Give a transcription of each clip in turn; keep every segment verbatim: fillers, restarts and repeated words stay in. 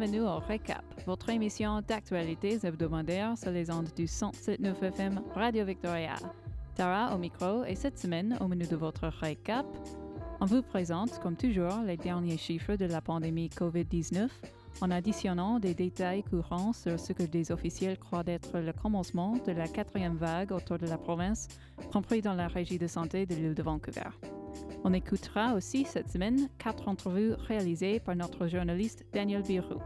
bienvenue au RECAP, votre émission d'actualités hebdomadaires sur les ondes du cent sept virgule neuf F M Radio Victoria. Tara au micro et cette semaine, au menu de votre RECAP, on vous présente, comme toujours, les derniers chiffres de la pandémie covid dix-neuf en additionnant des détails courants sur ce que des officiels croient être le commencement de la quatrième vague autour de la province, compris dans la régie de santé de l'île de Vancouver. On écoutera aussi cette semaine quatre entrevues réalisées par notre journaliste Daniel Biru.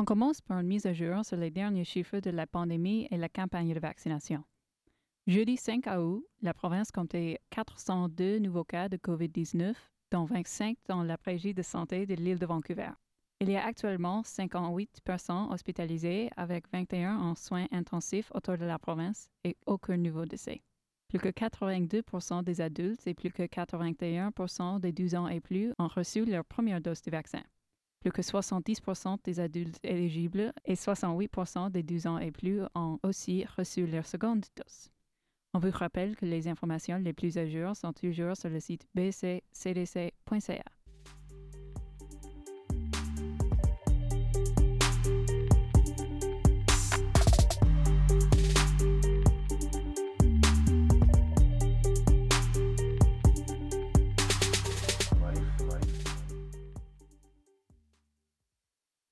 On commence par une mise à jour sur les derniers chiffres de la pandémie et la campagne de vaccination. Jeudi cinq août, la province comptait quatre cent deux nouveaux cas de covid dix-neuf, dont vingt-cinq dans la régie de santé de l'île de Vancouver. Il y a actuellement cinquante-huit personnes hospitalisées avec vingt et un en soins intensifs autour de la province et aucun nouveau décès. Plus que quatre-vingt-deux pour cent des adultes et plus que quatre-vingt-un pour cent des douze ans et plus ont reçu leur première dose du vaccin. Plus que soixante-dix pour cent des adultes éligibles et soixante-huit pour cent des douze ans et plus ont aussi reçu leur seconde dose. On vous rappelle que les informations les plus à jour sont toujours sur le site b c c d c point c a.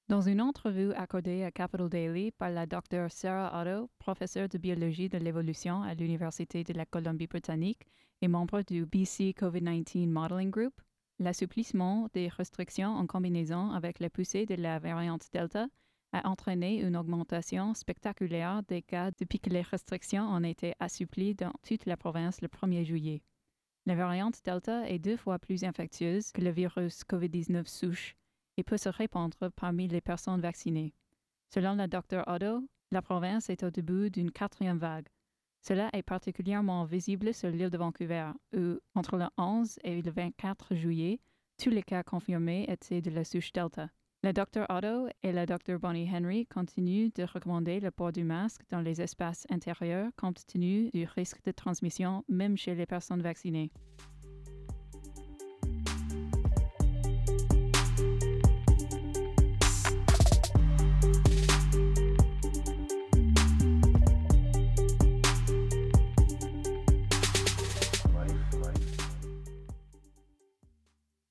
Dans une entrevue accordée à Capital Daily par la docteure Sarah Otto, professeure de biologie de l'évolution à l'Université de la Colombie-Britannique et membre du B C covid dix-neuf Modeling Group, l'assouplissement des restrictions en combinaison avec la poussée de la variante Delta a entraîné une augmentation spectaculaire des cas depuis que les restrictions ont été assouplies dans toute la province le premier juillet. La variante Delta est deux fois plus infectieuse que le virus covid dix-neuf souche et peut se répandre parmi les personnes vaccinées. Selon la docteure Otto, la province est au début d'une quatrième vague. Cela est particulièrement visible sur l'île de Vancouver, où, entre le onze et le vingt-quatre juillet, tous les cas confirmés étaient de la souche Delta. La docteure Otto et la docteure Bonnie Henry continuent de recommander le port du masque dans les espaces intérieurs compte tenu du risque de transmission même chez les personnes vaccinées.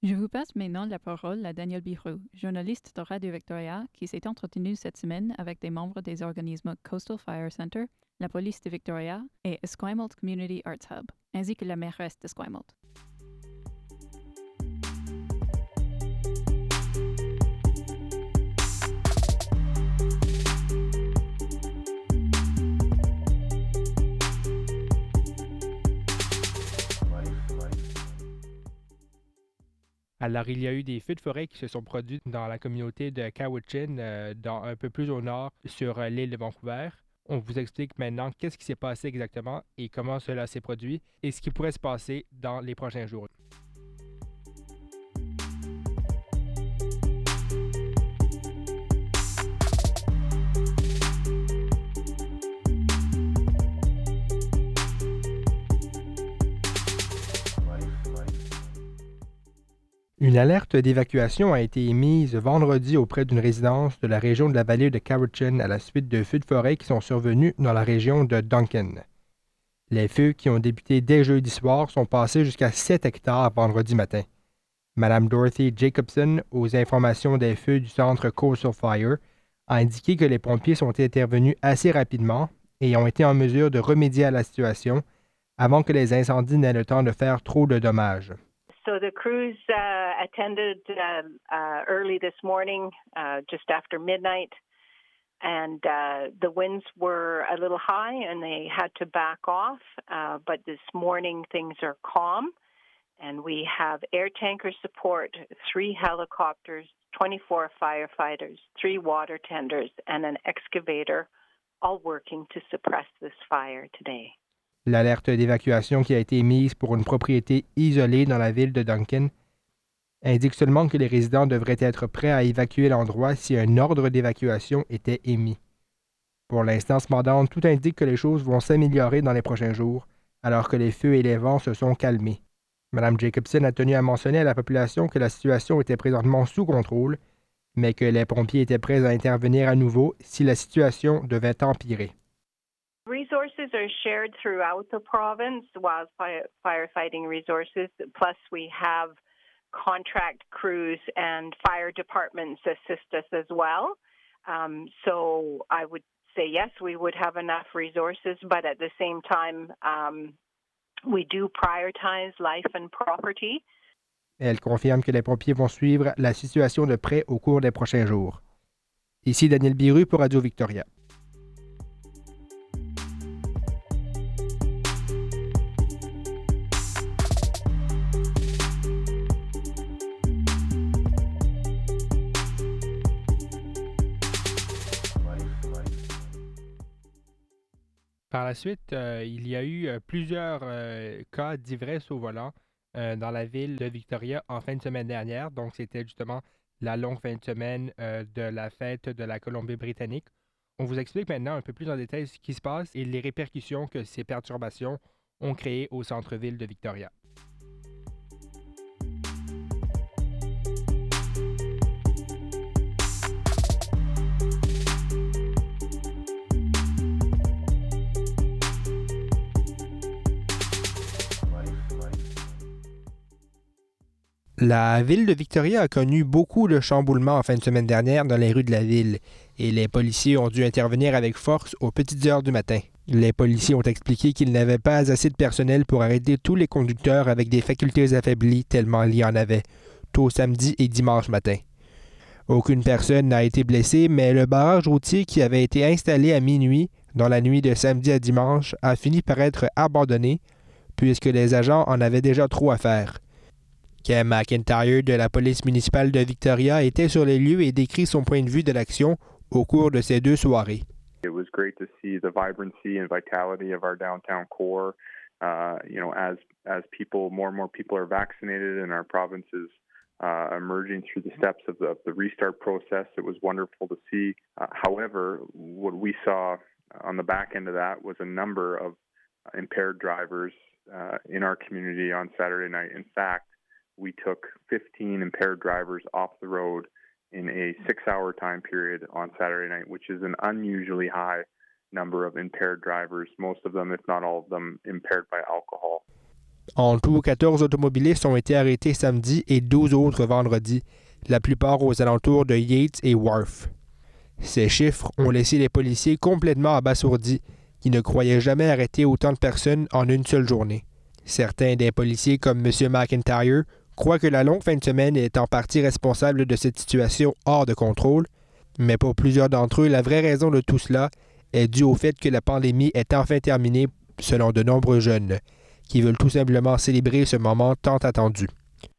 Je vous passe maintenant la parole à Daniel Biru, journaliste de Radio Victoria, qui s'est entretenu cette semaine avec des membres des organismes Coastal Fire Center, la police de Victoria et Esquimalt Community Arts Hub, ainsi que la mairesse d'Esquimalt. Alors, il y a eu des feux de forêt qui se sont produits dans la communauté de Cowichan, euh, dans un peu plus au nord, sur euh, l'île de Vancouver. On vous explique maintenant qu'est-ce qui s'est passé exactement et comment cela s'est produit et ce qui pourrait se passer dans les prochains jours. Une alerte d'évacuation a été émise vendredi auprès d'une résidence de la région de la vallée de Cowichan à la suite de feux de forêt qui sont survenus dans la région de Duncan. Les feux qui ont débuté dès jeudi soir sont passés jusqu'à sept hectares vendredi matin. Madame Dorothy Jacobson, aux informations des feux du centre Coastal Fire, a indiqué que les pompiers sont intervenus assez rapidement et ont été en mesure de remédier à la situation avant que les incendies n'aient le temps de faire trop de dommages. So the crews uh, attended uh, uh, early this morning, uh, just after midnight, and uh, the winds were a little high and they had to back off. Uh, but this morning things are calm and we have air tanker support, three helicopters, twenty-four firefighters, three water tenders, and an excavator, all working to suppress this fire today. L'alerte d'évacuation qui a été émise pour une propriété isolée dans la ville de Duncan indique seulement que les résidents devraient être prêts à évacuer l'endroit si un ordre d'évacuation était émis. Pour l'instant, cependant, tout indique que les choses vont s'améliorer dans les prochains jours, alors que les feux et les vents se sont calmés. Mme Jacobson a tenu à mentionner à la population que la situation était présentement sous contrôle, mais que les pompiers étaient prêts à intervenir à nouveau si la situation devait empirer. Resources are shared throughout the province, wildfire firefighting resources, plus we have contract crews and fire departments assist us as well. Um, so I would say yes, we would have enough resources, but at the same time, um, we do prioritize life and property. Elle confirme que les pompiers vont suivre la situation de près au cours des prochains jours. Ici Daniel Biru pour Radio Victoria. Par la suite, euh, il y a eu euh, plusieurs euh, cas d'ivresse au volant euh, dans la ville de Victoria en fin de semaine dernière. Donc, c'était justement la longue fin de semaine euh, de la fête de la Colombie-Britannique. On vous explique maintenant un peu plus en détail ce qui se passe et les répercussions que ces perturbations ont créées au centre-ville de Victoria. La ville de Victoria a connu beaucoup de chamboulements en fin de semaine dernière dans les rues de la ville et les policiers ont dû intervenir avec force aux petites heures du matin. Les policiers ont expliqué qu'ils n'avaient pas assez de personnel pour arrêter tous les conducteurs avec des facultés affaiblies tellement il y en avait, tôt samedi et dimanche matin. Aucune personne n'a été blessée, mais le barrage routier qui avait été installé à minuit dans la nuit de samedi à dimanche a fini par être abandonné puisque les agents en avaient déjà trop à faire. Ken McIntyre de la police municipale de Victoria était sur les lieux et décrit son point de vue de l'action au cours de ces deux soirées. It was great to see the vibrancy and vitality of our downtown core. Uh, you know, as as people, more and more people are vaccinated and our province is uh, emerging through the steps of the, of the restart process. It was wonderful to see. Uh, however, what we saw on the back end of that was a number of impaired drivers uh, in our community on Saturday night. In fact, we took fifteen impaired drivers off the road in a six-hour time period on Saturday night, which is an unusually high number of impaired drivers, most of them, if not all of them, impaired by alcohol. En tout, quatorze automobilistes ont été arrêtés samedi et douze autres vendredi, la plupart aux alentours de Yates et Wharf. Ces chiffres ont laissé les policiers complètement abasourdis, qui ne croyaient jamais arrêter autant de personnes en une seule journée. Certains des policiers, comme M. McIntyre, croit que la longue fin de semaine est en partie responsable de cette situation hors de contrôle, mais pour plusieurs d'entre eux, la vraie raison de tout cela est due au fait que la pandémie est enfin terminée selon de nombreux jeunes, qui veulent tout simplement célébrer ce moment tant attendu.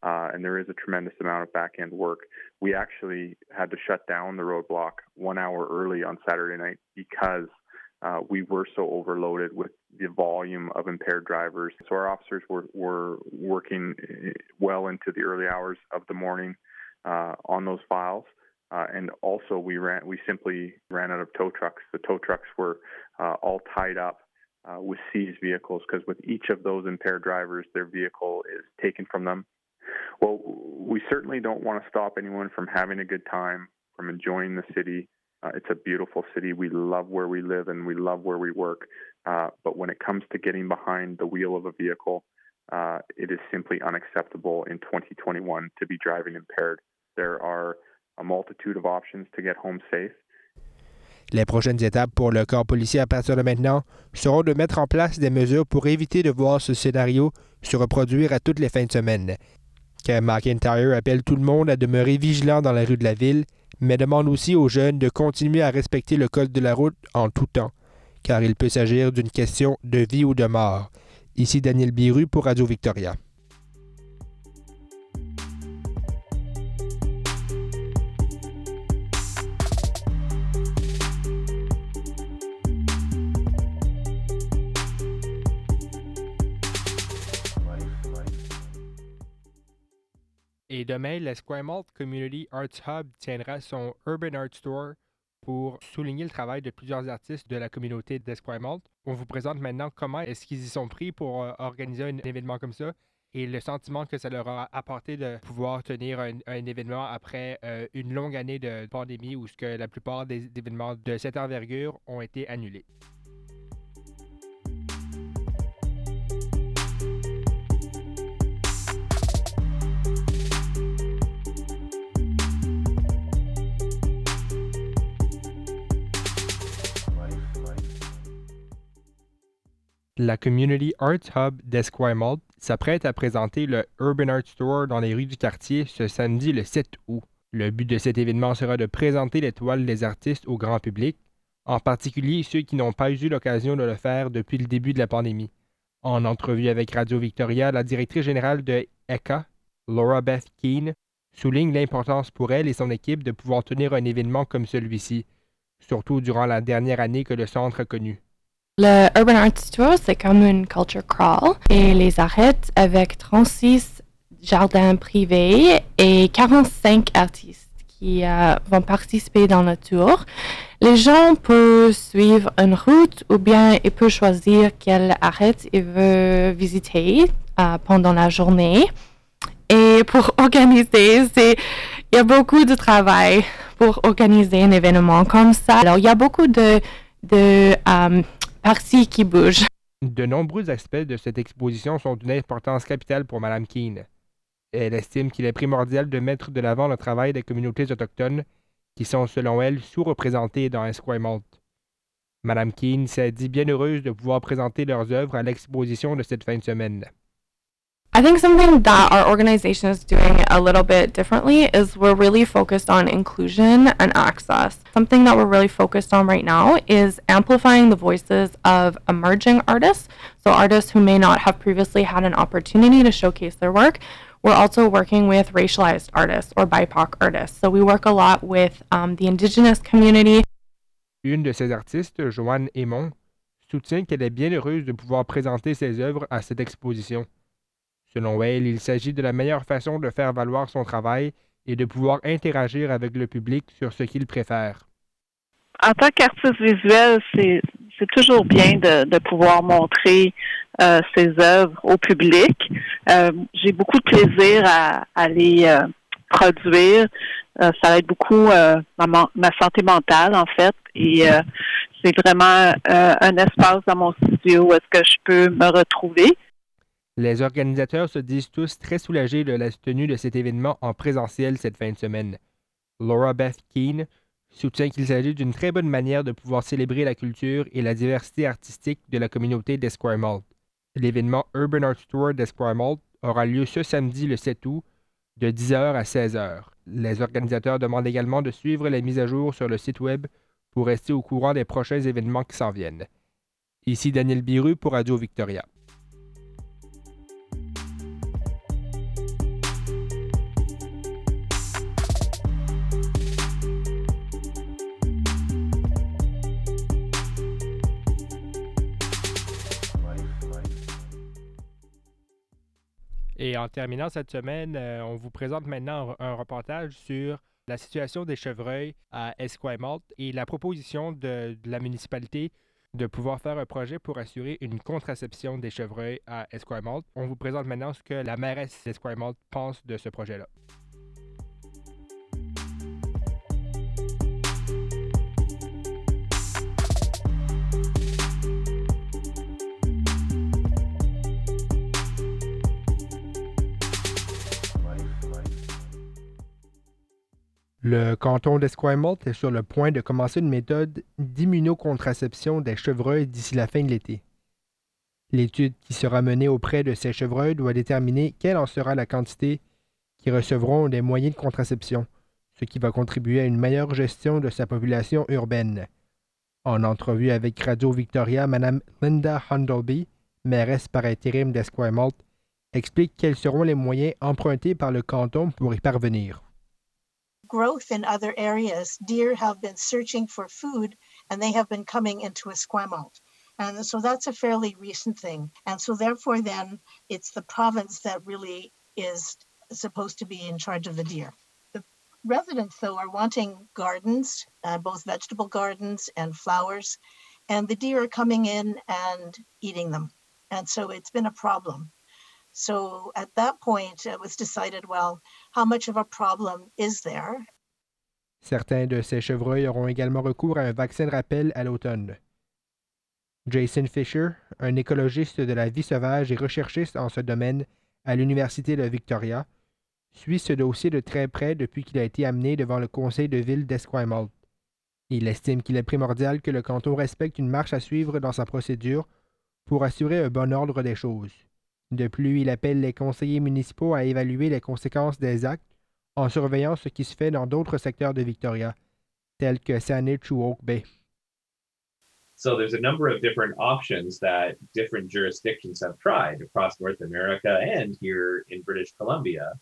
Uh, and there is a tremendous amount of back-end work. We actually had to shut down the roadblock one hour early on Saturday night because uh, we were so overloaded with the volume of impaired drivers. So our officers were, were working well into the early hours of the morning uh, on those files. Uh, and also we ran, we simply ran out of tow trucks. The tow trucks were uh, all tied up uh, with seized vehicles because with each of those impaired drivers, their vehicle is taken from them. Well, we certainly don't want to stop anyone from having a good time, from enjoying the city. Uh, it's a beautiful city. We love where we live and we love where we work. Uh, but when it comes to getting behind the wheel of a vehicle, uh, it is simply unacceptable in twenty twenty-one to be driving impaired. There are a multitude of options to get home safe. Les prochaines étapes pour le corps policier à partir de maintenant seront de mettre en place des mesures pour éviter de voir ce scénario se reproduire à toutes les fins de semaine. Ken McIntyre appelle tout le monde à demeurer vigilant dans la rue de la ville, mais demande aussi aux jeunes de continuer à respecter le code de la route en tout temps, car il peut s'agir d'une question de vie ou de mort. Ici Daniel Biru pour Radio Victoria. Et demain, l'Esquimalt Community Arts Hub tiendra son Urban Art Store pour souligner le travail de plusieurs artistes de la communauté d'Esquimalt. On vous présente maintenant comment est-ce qu'ils y sont pris pour euh, organiser un événement comme ça et le sentiment que ça leur a apporté de pouvoir tenir un, un événement après euh, une longue année de pandémie où ce que la plupart des événements de cette envergure ont été annulés. La Community Arts Hub d'Esquimalt s'apprête à présenter le Urban Art Store dans les rues du quartier ce samedi le sept août. Le but de cet événement sera de présenter les toiles des artistes au grand public, en particulier ceux qui n'ont pas eu l'occasion de le faire depuis le début de la pandémie. En entrevue avec Radio Victoria, la directrice générale de E C A, Laura Beth Keane, souligne l'importance pour elle et son équipe de pouvoir tenir un événement comme celui-ci, surtout durant la dernière année que le centre a connue. Le Urban Art Tour, c'est comme une culture crawl et les arrête avec trente-six jardins privés et quarante-cinq artistes qui euh, vont participer dans le tour. Les gens peuvent suivre une route ou bien ils peuvent choisir quelle arrête ils veulent visiter euh, pendant la journée. Et pour organiser, c'est, il y a beaucoup de travail pour organiser un événement comme ça. Alors, il y a beaucoup de... de um, partie qui bouge. De nombreux aspects de cette exposition sont d'une importance capitale pour Mme Keane. Elle estime qu'il est primordial de mettre de l'avant le travail des communautés autochtones qui sont, selon elle, sous-représentées dans Esquimalt. Mme Keane s'est dit bien heureuse de pouvoir présenter leurs œuvres à l'exposition de cette fin de semaine. I think something that our organization is doing a little bit differently is we're really focused on inclusion and access. Something that we're really focused on right now is amplifying the voices of emerging artists, so artists who may not have previously had an opportunity to showcase their work. We're also working with racialized artists or B I P O C artists, so we work a lot with um, the indigenous community. Une de ces artistes, Joanne Emond, soutient qu'elle est bien heureuse de pouvoir présenter ses œuvres à cette exposition. Selon elle, il s'agit de la meilleure façon de faire valoir son travail et de pouvoir interagir avec le public sur ce qu'il préfère. En tant qu'artiste visuel, c'est, c'est toujours bien de, de pouvoir montrer euh, ses œuvres au public. Euh, j'ai beaucoup de plaisir à, à les euh, produire. Euh, ça aide beaucoup euh, ma, ma santé mentale, en fait, et euh, c'est vraiment euh, un espace dans mon studio où est-ce que je peux me retrouver. Les organisateurs se disent tous très soulagés de la tenue de cet événement en présentiel cette fin de semaine. Laura Beth Keane soutient qu'il s'agit d'une très bonne manière de pouvoir célébrer la culture et la diversité artistique de la communauté d'Esquimalt. L'événement Urban Art Tour d'Esquimalt aura lieu ce samedi le sept août de dix heures à seize heures. Les organisateurs demandent également de suivre les mises à jour sur le site web pour rester au courant des prochains événements qui s'en viennent. Ici Daniel Biru pour Radio Victoria. Et en terminant cette semaine, euh, on vous présente maintenant un reportage sur la situation des chevreuils à Esquimalt et la proposition de, de la municipalité de pouvoir faire un projet pour assurer une contraception des chevreuils à Esquimalt. On vous présente maintenant ce que la mairesse d'Esquimalt pense de ce projet-là. Le canton d'Esquimalt est sur le point de commencer une méthode d'immunocontraception des chevreuils d'ici la fin de l'été. L'étude qui sera menée auprès de ces chevreuils doit déterminer quelle en sera la quantité qui recevront des moyens de contraception, ce qui va contribuer à une meilleure gestion de sa population urbaine. En entrevue avec Radio Victoria, Mme Linda Hundleby, mairesse par intérim d'Esquimalt, explique quels seront les moyens empruntés par le canton pour y parvenir. Growth in other areas. Deer have been searching for food and they have been coming into Esquimalt. And so that's a fairly recent thing. And so therefore then it's the province that really is supposed to be in charge of the deer. The residents, though, are wanting gardens, uh, both vegetable gardens and flowers, and the deer are coming in and eating them. And so it's been a problem. So at that point, it was decided, well, how much of a problem is there? Certains de ces chevreuils auront également recours à un vaccin de rappel à l'automne. Jason Fisher, un écologiste de la vie sauvage et recherchiste en ce domaine à l'Université de Victoria, suit ce dossier de très près depuis qu'il a été amené devant le conseil de ville d'Esquimalt. Il estime qu'il est primordial que le canton respecte une marche à suivre dans sa procédure pour assurer un bon ordre des choses. De plus, il appelle les conseillers municipaux à évaluer les conséquences des actes en surveillant ce qui se fait dans d'autres secteurs de Victoria, tels que Saanich ou Oak Bay. So there's a number of different options that different jurisdictions have tried across North America and here in British Columbia.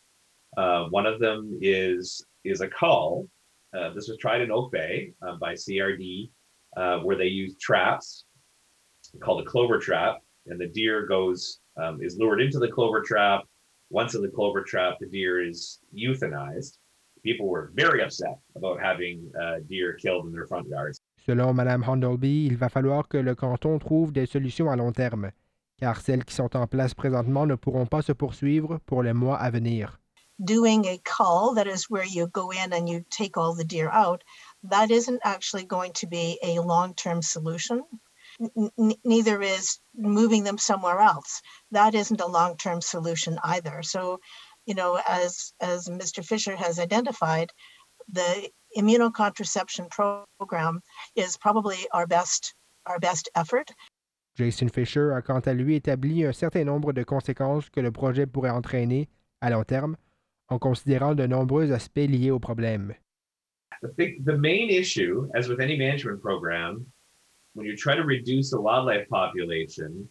Uh, one of them is, is a call. Uh, this was tried in Oak Bay uh, by C R D, uh, where they use traps called a clover trap, and the deer goes um, is lured into the clover trap. Once in the clover trap, the deer is euthanized. People were very upset about having uh, deer killed in their front yards. Selon Madame Hundleby, il va falloir que le canton trouve des solutions à long terme, car celles qui sont en place présentement ne pourront pas se poursuivre pour les mois à venir. Doing a cull, that is where you go in and you take all the deer out, that isn't actually going to be a long-term solution. N- neither is moving them somewhere else. That isn't a long-term solution either. So, you know, as as Mister Fisher has identified, the immunocontraception program is probably our best, our best effort. Jason Fisher a quant à lui établi un certain nombre de conséquences que le projet pourrait entraîner à long terme, en considérant de nombreux aspects liés au problème. The, big, the main issue, as with any management program, when you try to reduce a wildlife population,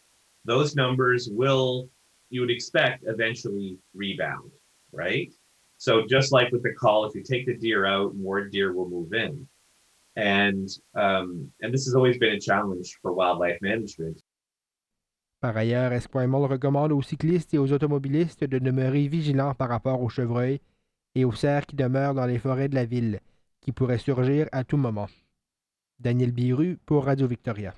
those numbers will, you would expect, eventually rebound, right? So just like with the call, if you take the deer out, more deer will move in. And, um, and this has always been a challenge for wildlife management. Par ailleurs, Esquimalt recommande aux cyclistes et aux automobilistes de demeurer vigilants par rapport aux chevreuils et aux cerfs qui demeurent dans les forêts de la ville, qui pourraient surgir à tout moment. Daniel Biru pour Radio Victoria.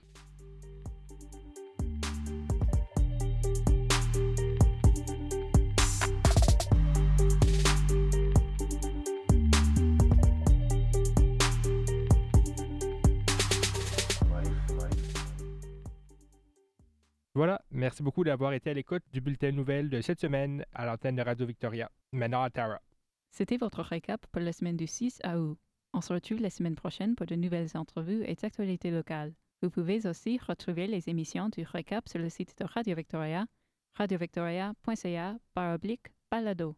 Voilà, merci beaucoup d'avoir été à l'écoute du bulletin nouvelle de cette semaine à l'antenne de Radio Victoria. Maintenant à Tara. C'était votre récap pour la semaine du six août. On se retrouve la semaine prochaine pour de nouvelles entrevues et d'actualités locales. Vous pouvez aussi retrouver les émissions du récap sur le site de Radio Victoria, radio victoria point c a slash balado.